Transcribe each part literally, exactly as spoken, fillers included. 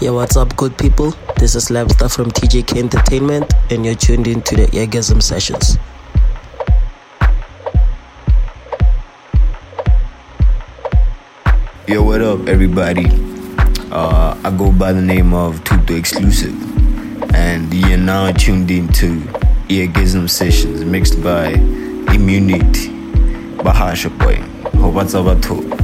Yeah, what's up, good people? This is Labstar from T J K Entertainment, and you're tuned in to the Eargasm Sessions. Yo, what up, everybody? Uh, I go by the name of Tutu Exclusive, and you're now tuned in to Eargasm Sessions, mixed by Immunity, Bahashaboy. Ho what's up, Atu? Let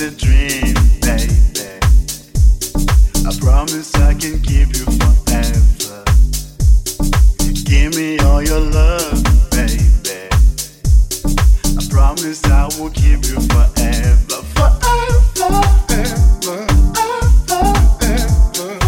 a dream, baby. I promise I can keep you forever. Give me all your love, baby. I promise I will keep you forever, forever, ever, ever, ever, forever, ever, ever.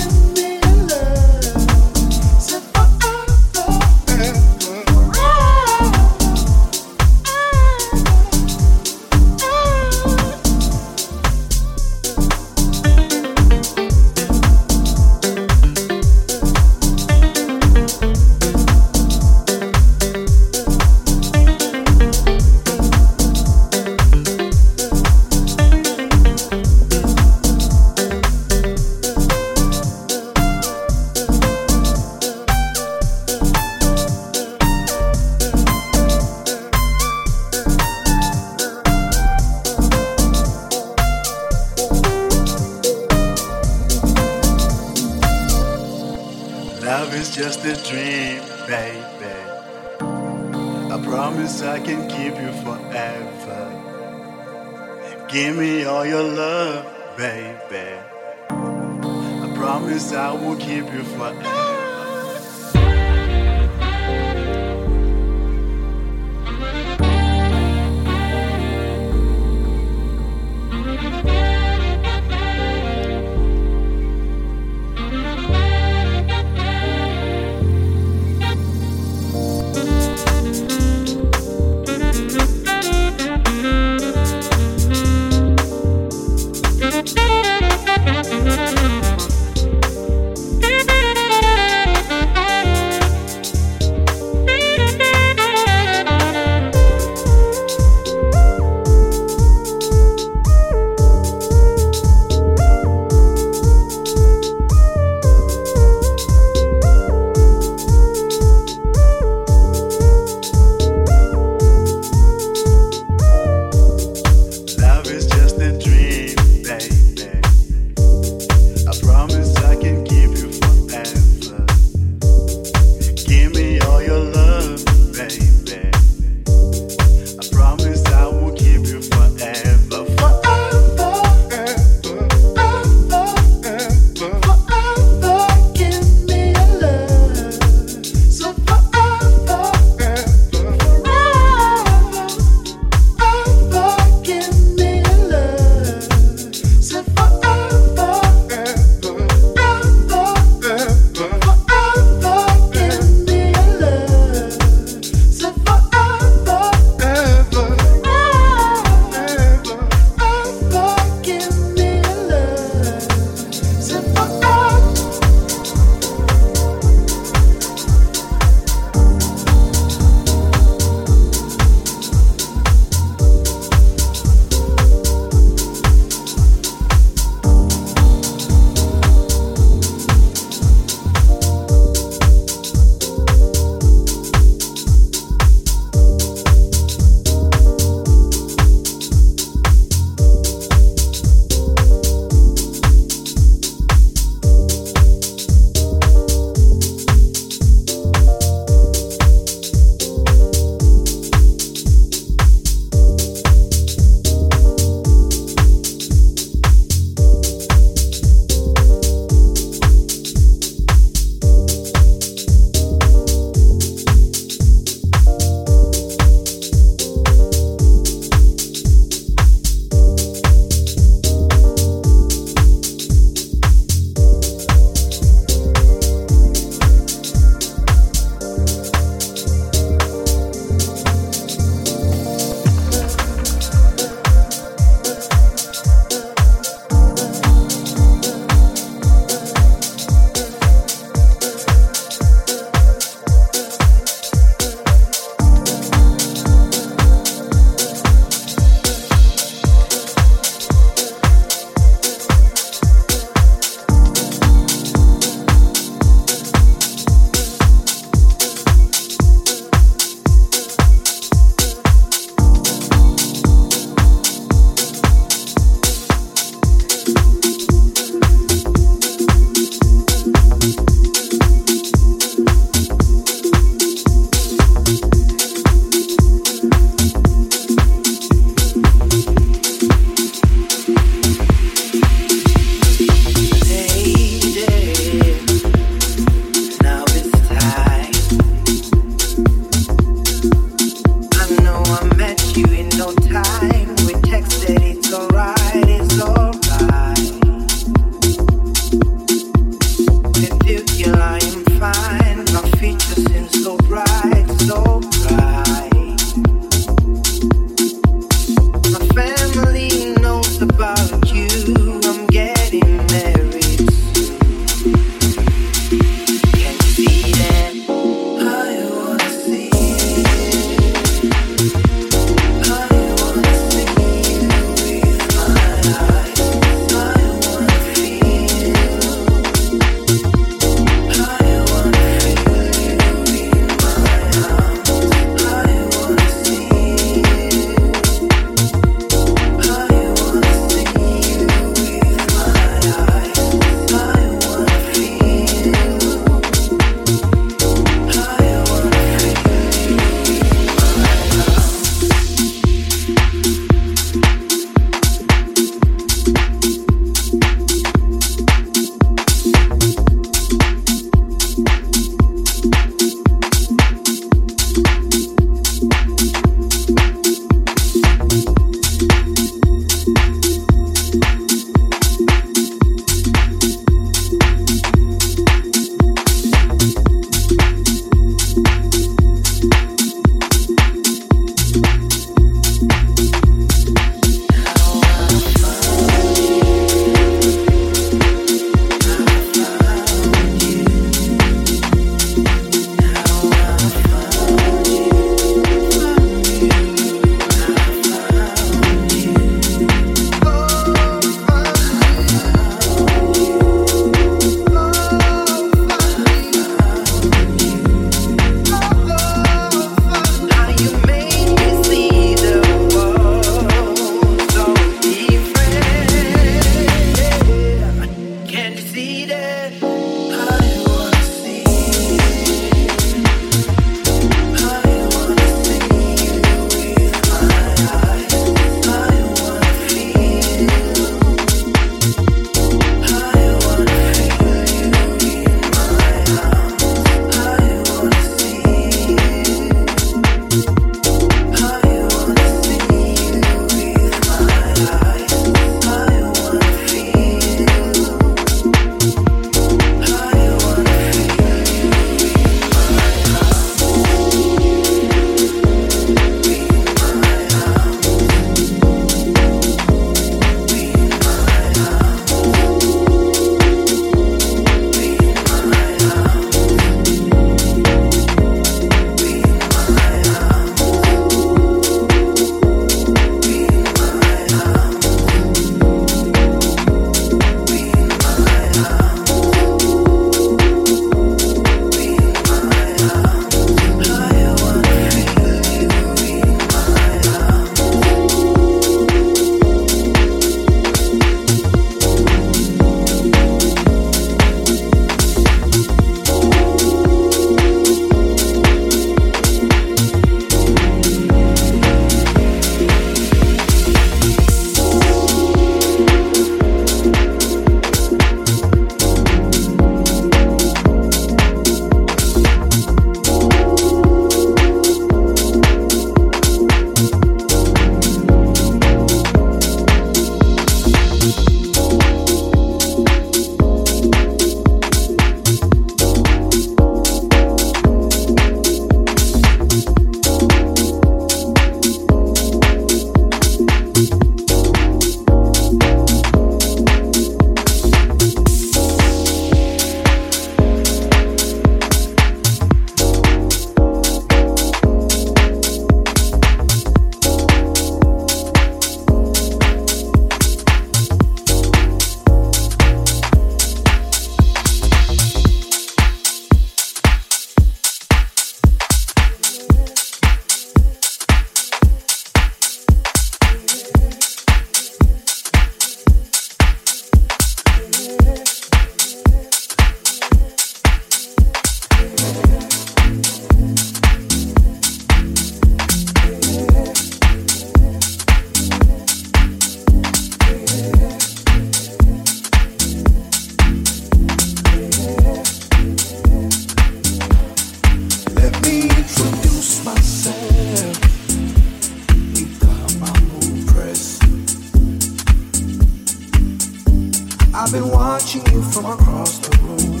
I've been watching you from across the room,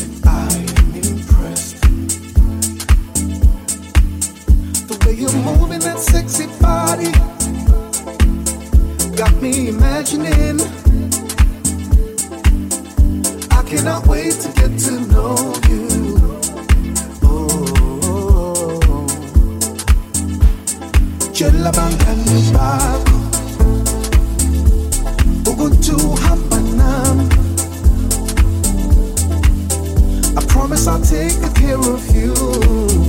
and I am impressed. The way you're moving that sexy body got me imagining. I cannot wait to get to know you. Oh, Jella Banca Nubako Ubuntu Hapanam. I promise I'll take good care of you.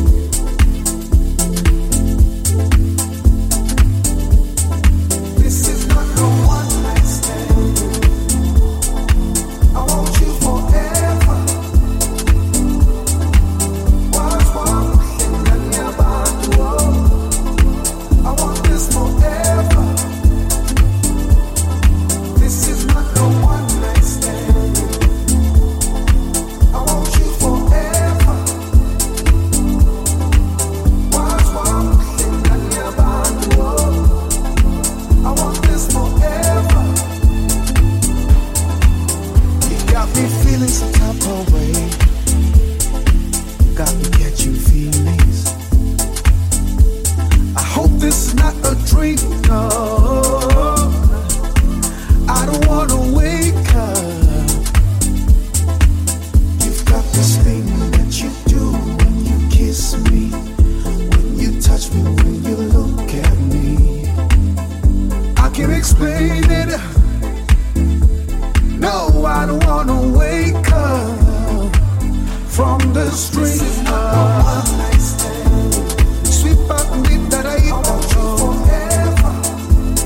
Sweet but deep that I eat, I want you forever.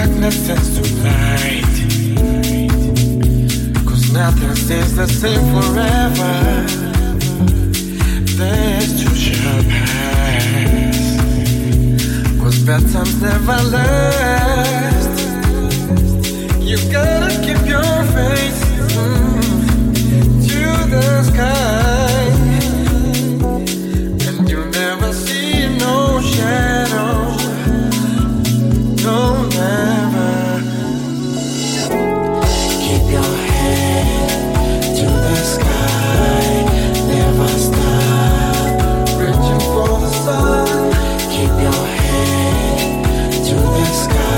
darkness turns to light. Cause nothing stays the same forever. This too shall pass. Cause bad times never last. You gotta keep your face mm, to the sky. And you never see no shadow. No, never. Keep your head to the sky. Never stop reaching for the sun. Keep your head to the sky.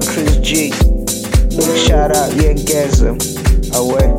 boy Chris G. Big shout out, Eargasm. Away.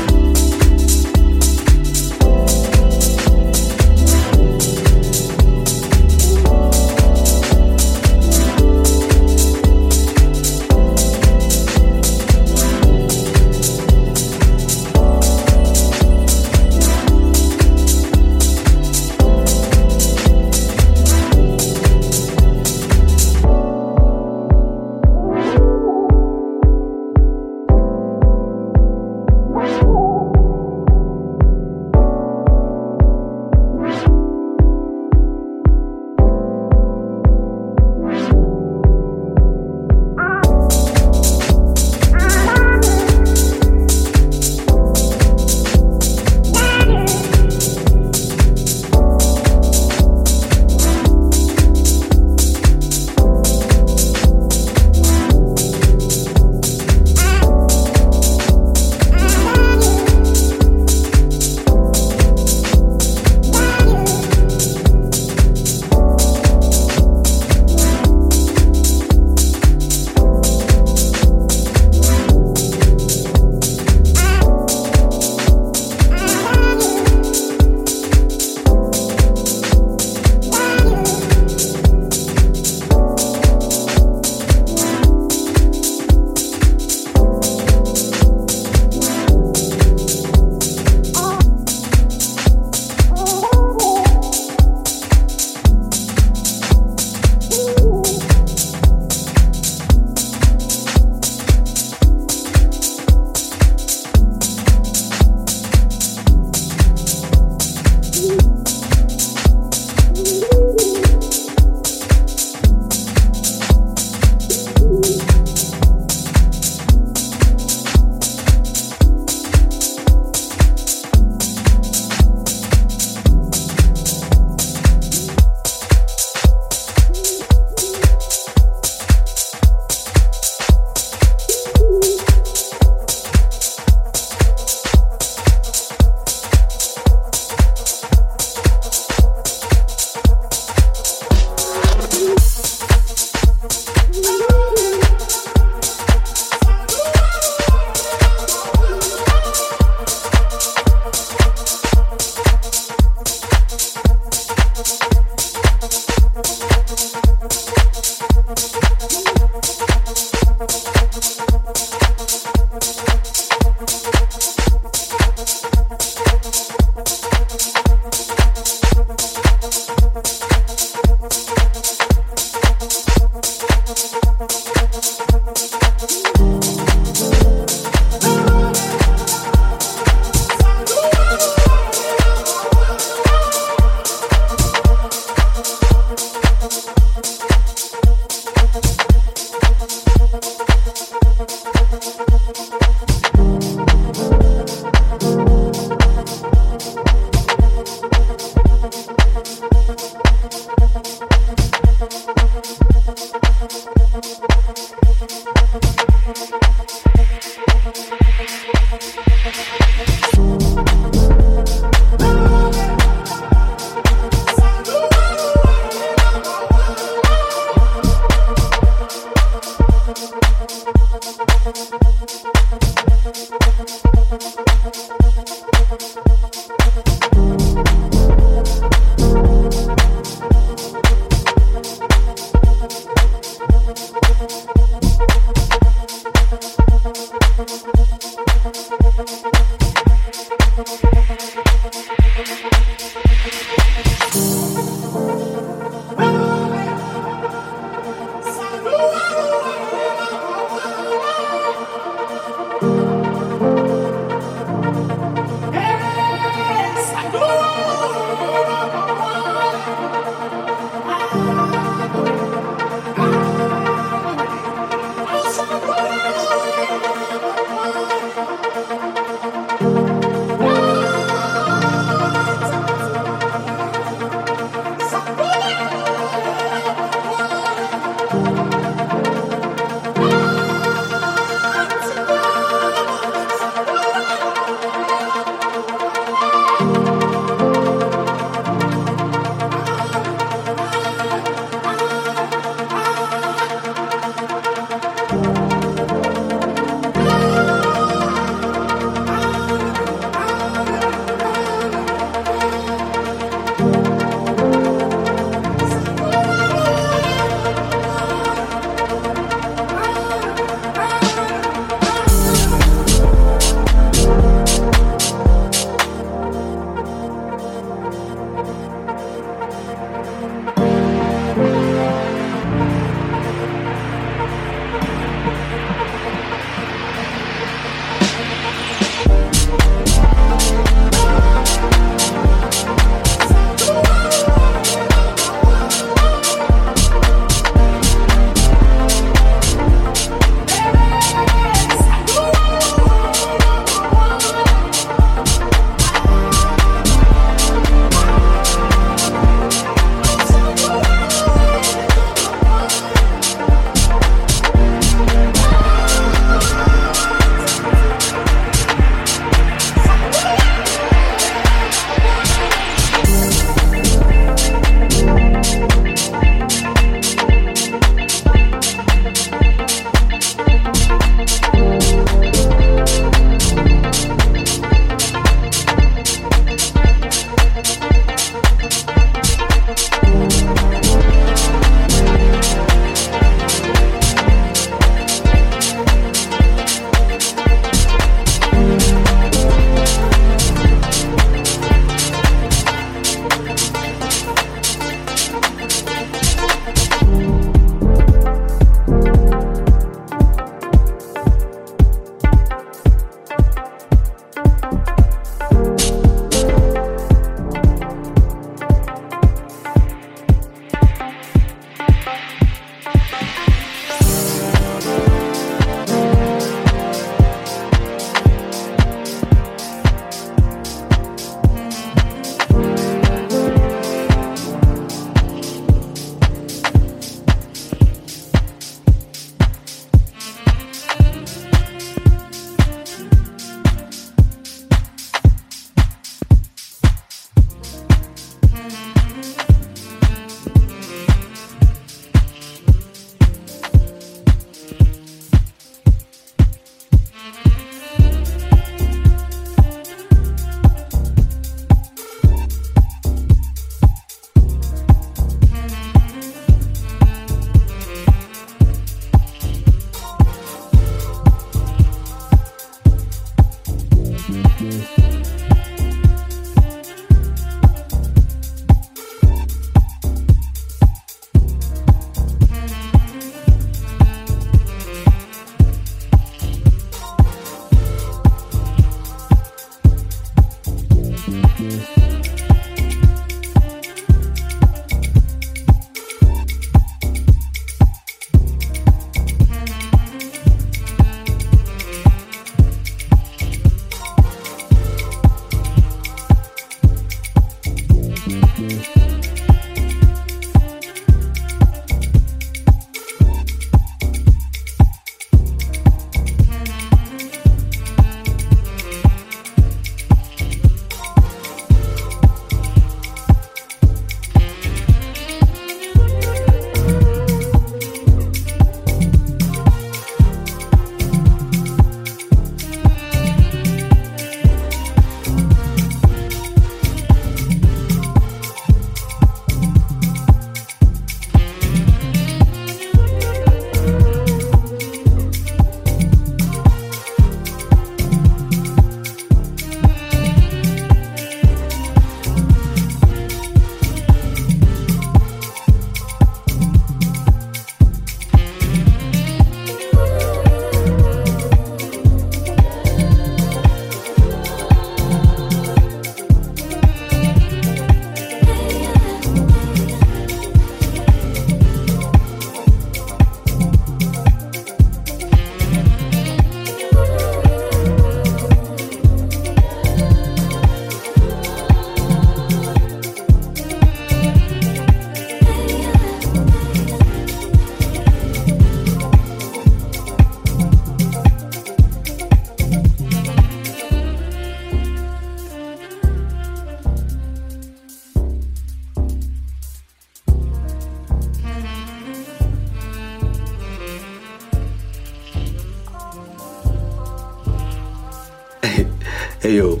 Hey yo,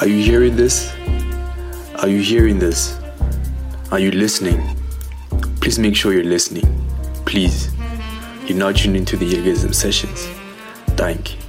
are you hearing this? Are you hearing this? Are you listening? Please make sure you're listening. Please. You're now tuned into the Eargasm Sessions. Thank you.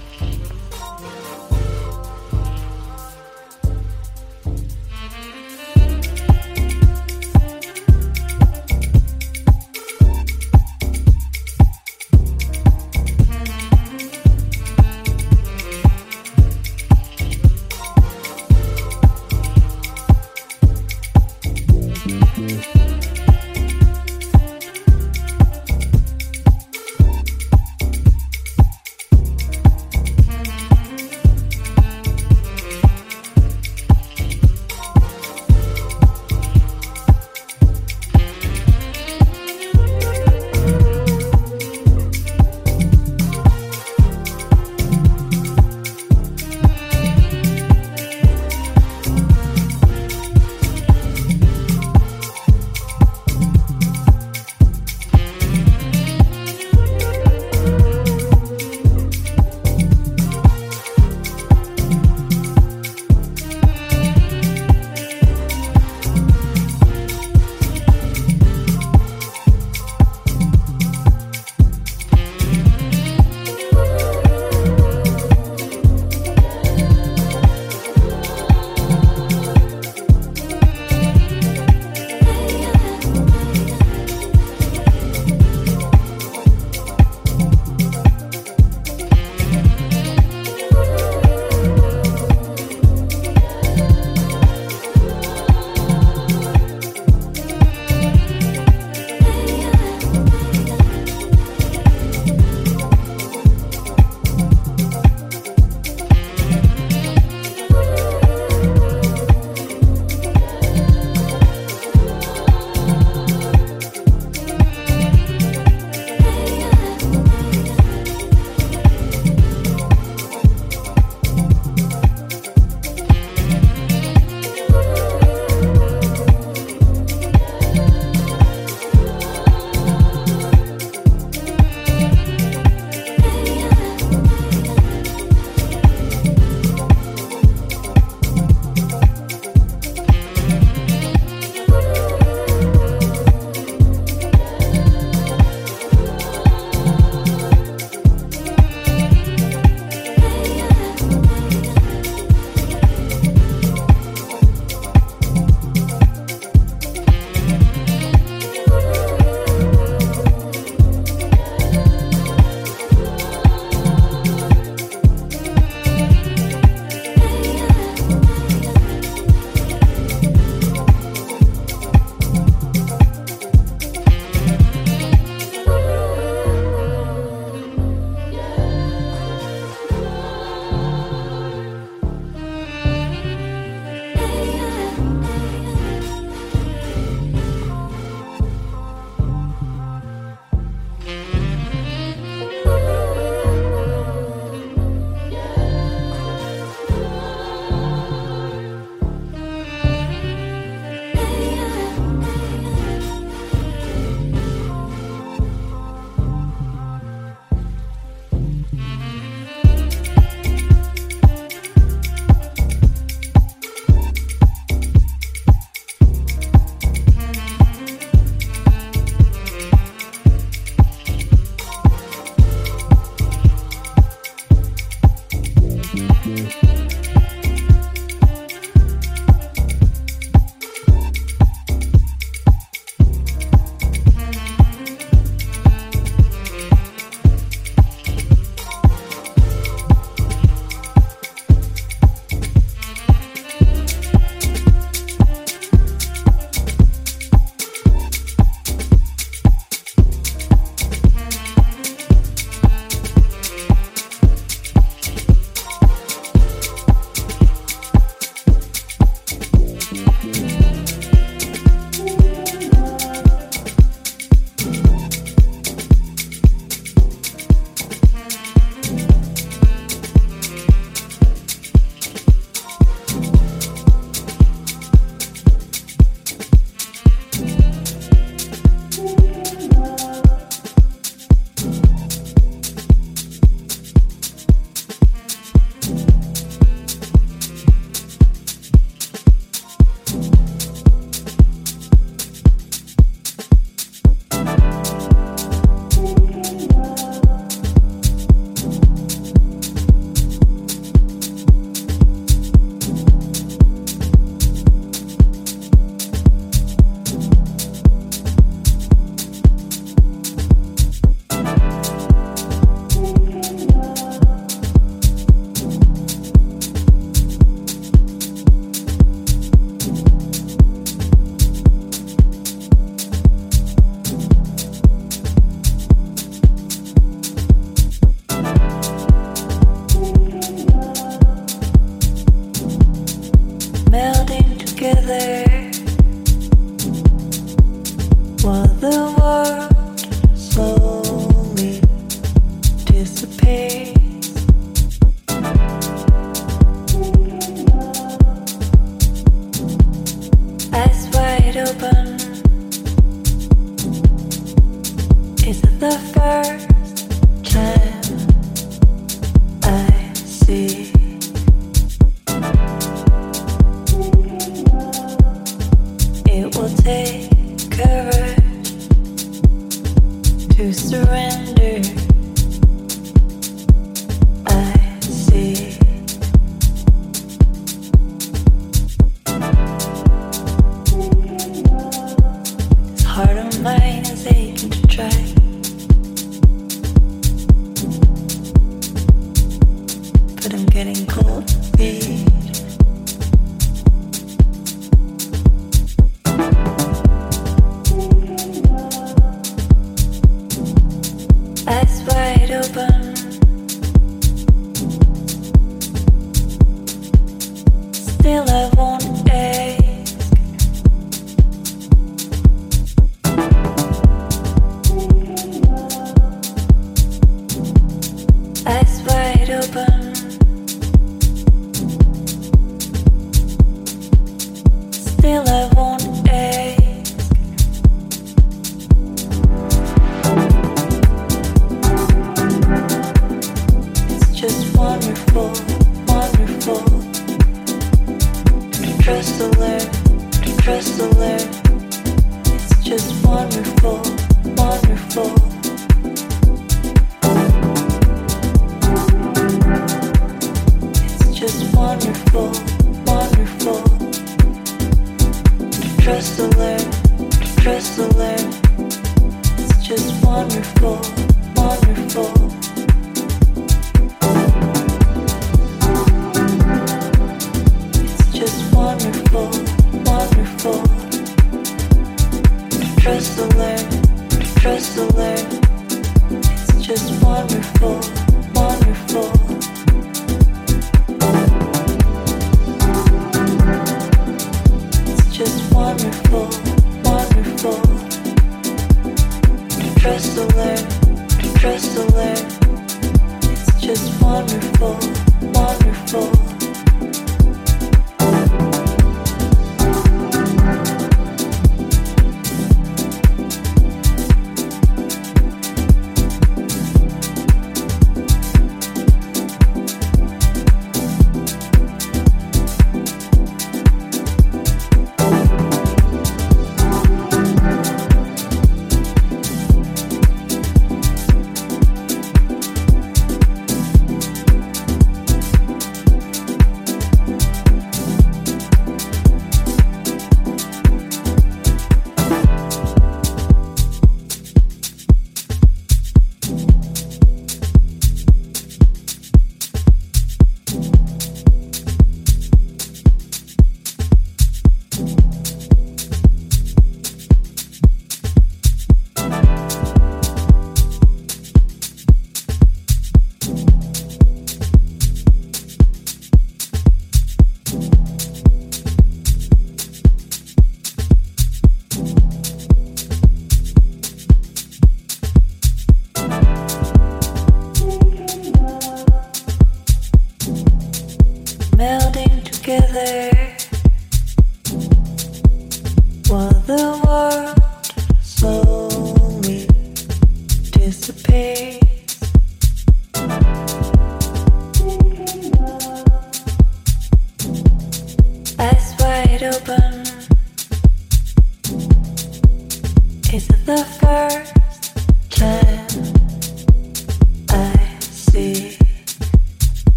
Just wonderful,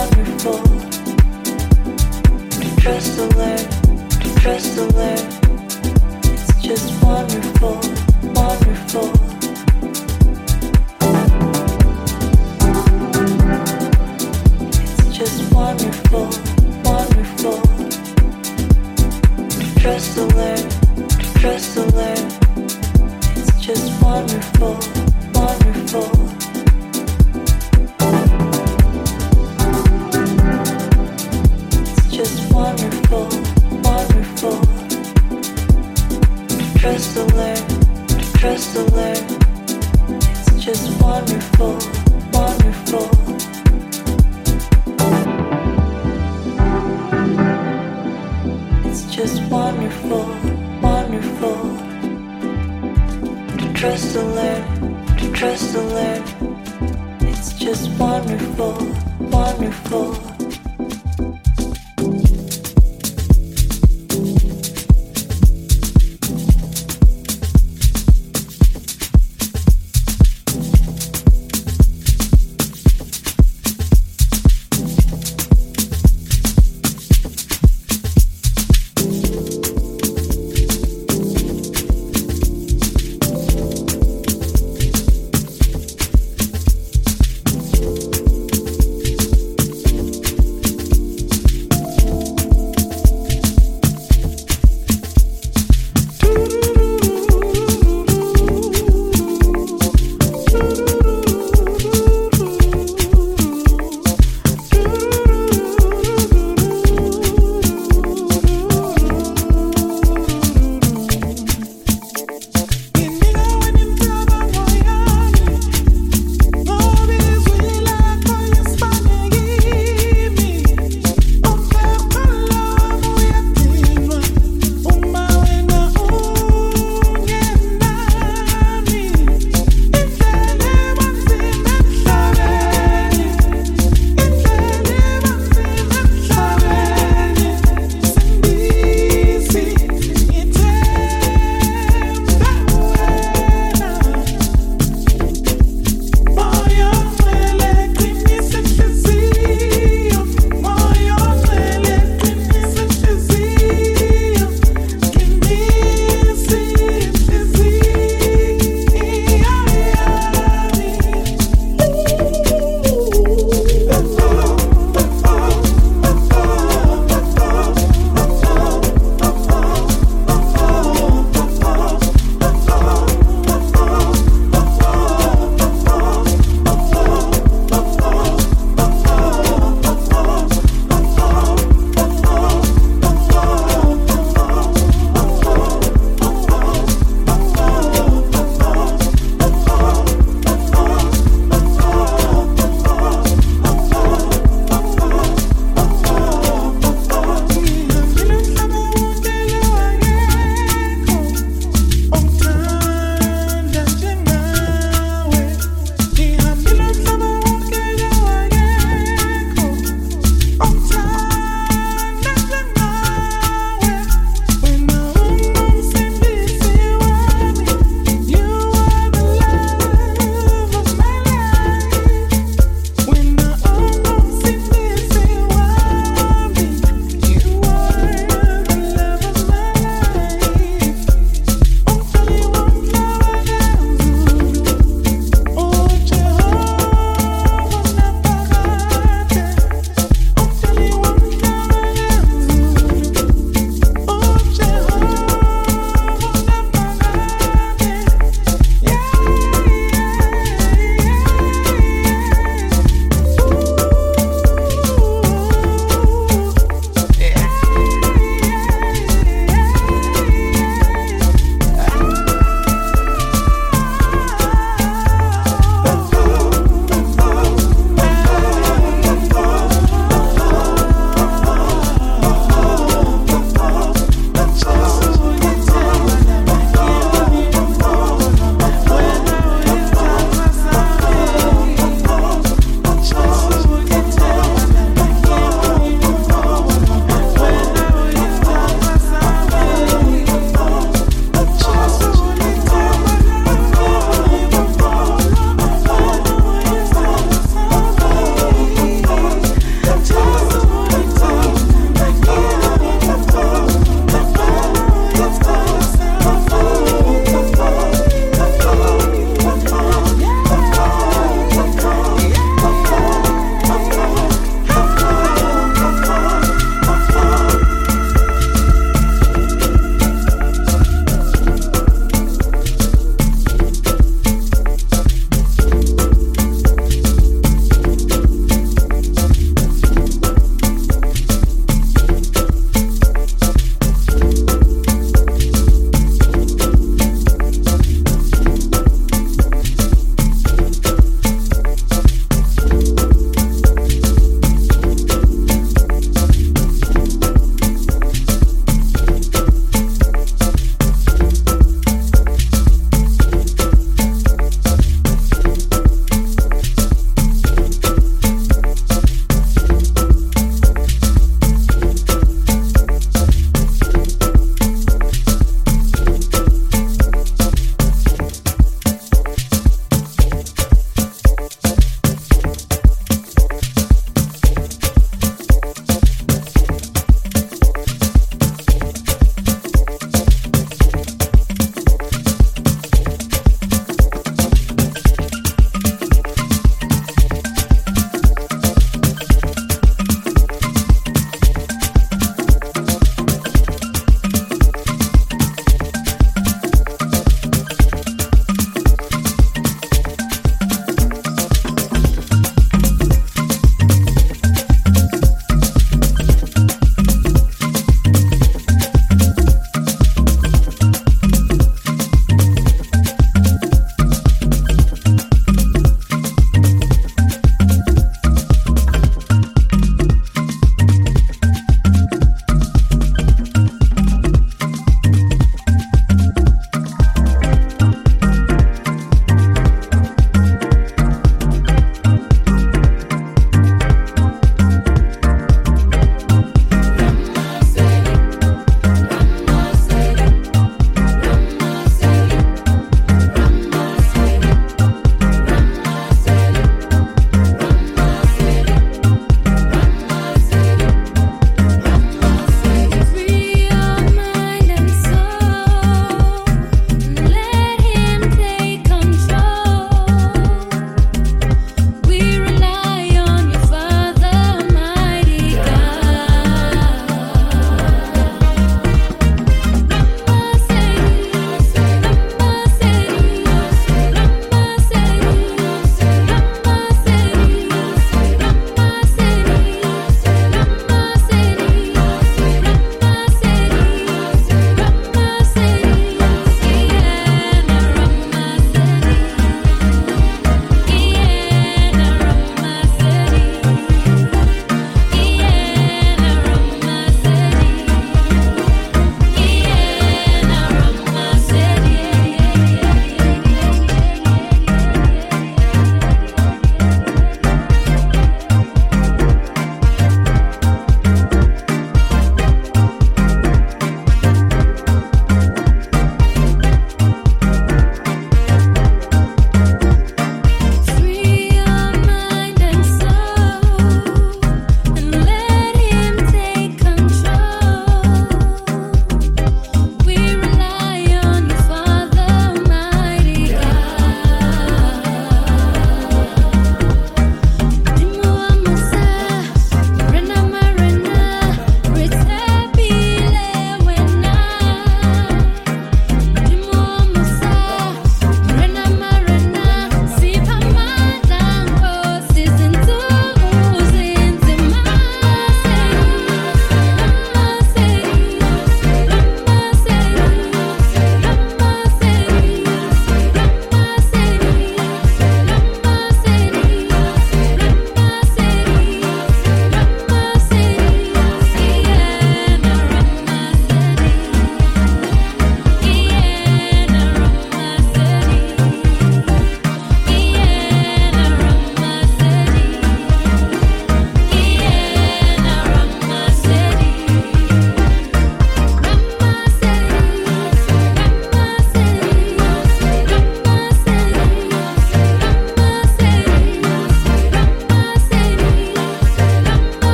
wonderful.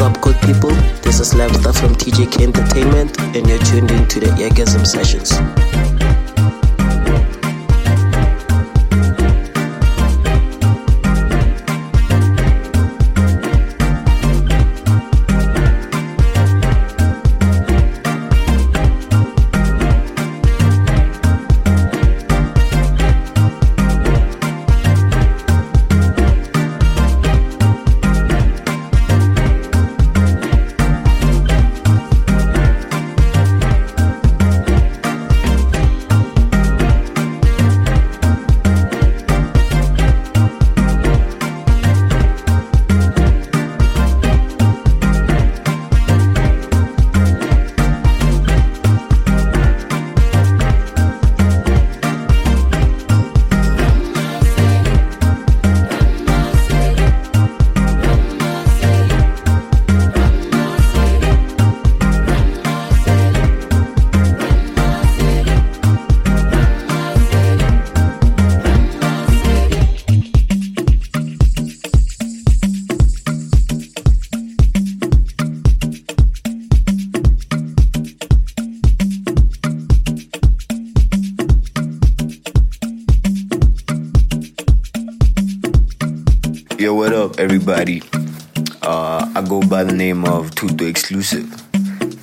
What's up, good people? This is Labstar from T J K Entertainment, and you're tuned in to the Eargasm Sessions. Everybody, uh, I go by the name of Tutu Exclusive,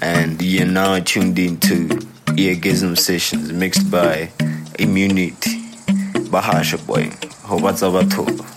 and you're now tuned in to Eargasm Sessions mixed by Immunity, Bahashaboy. What's up, Atul?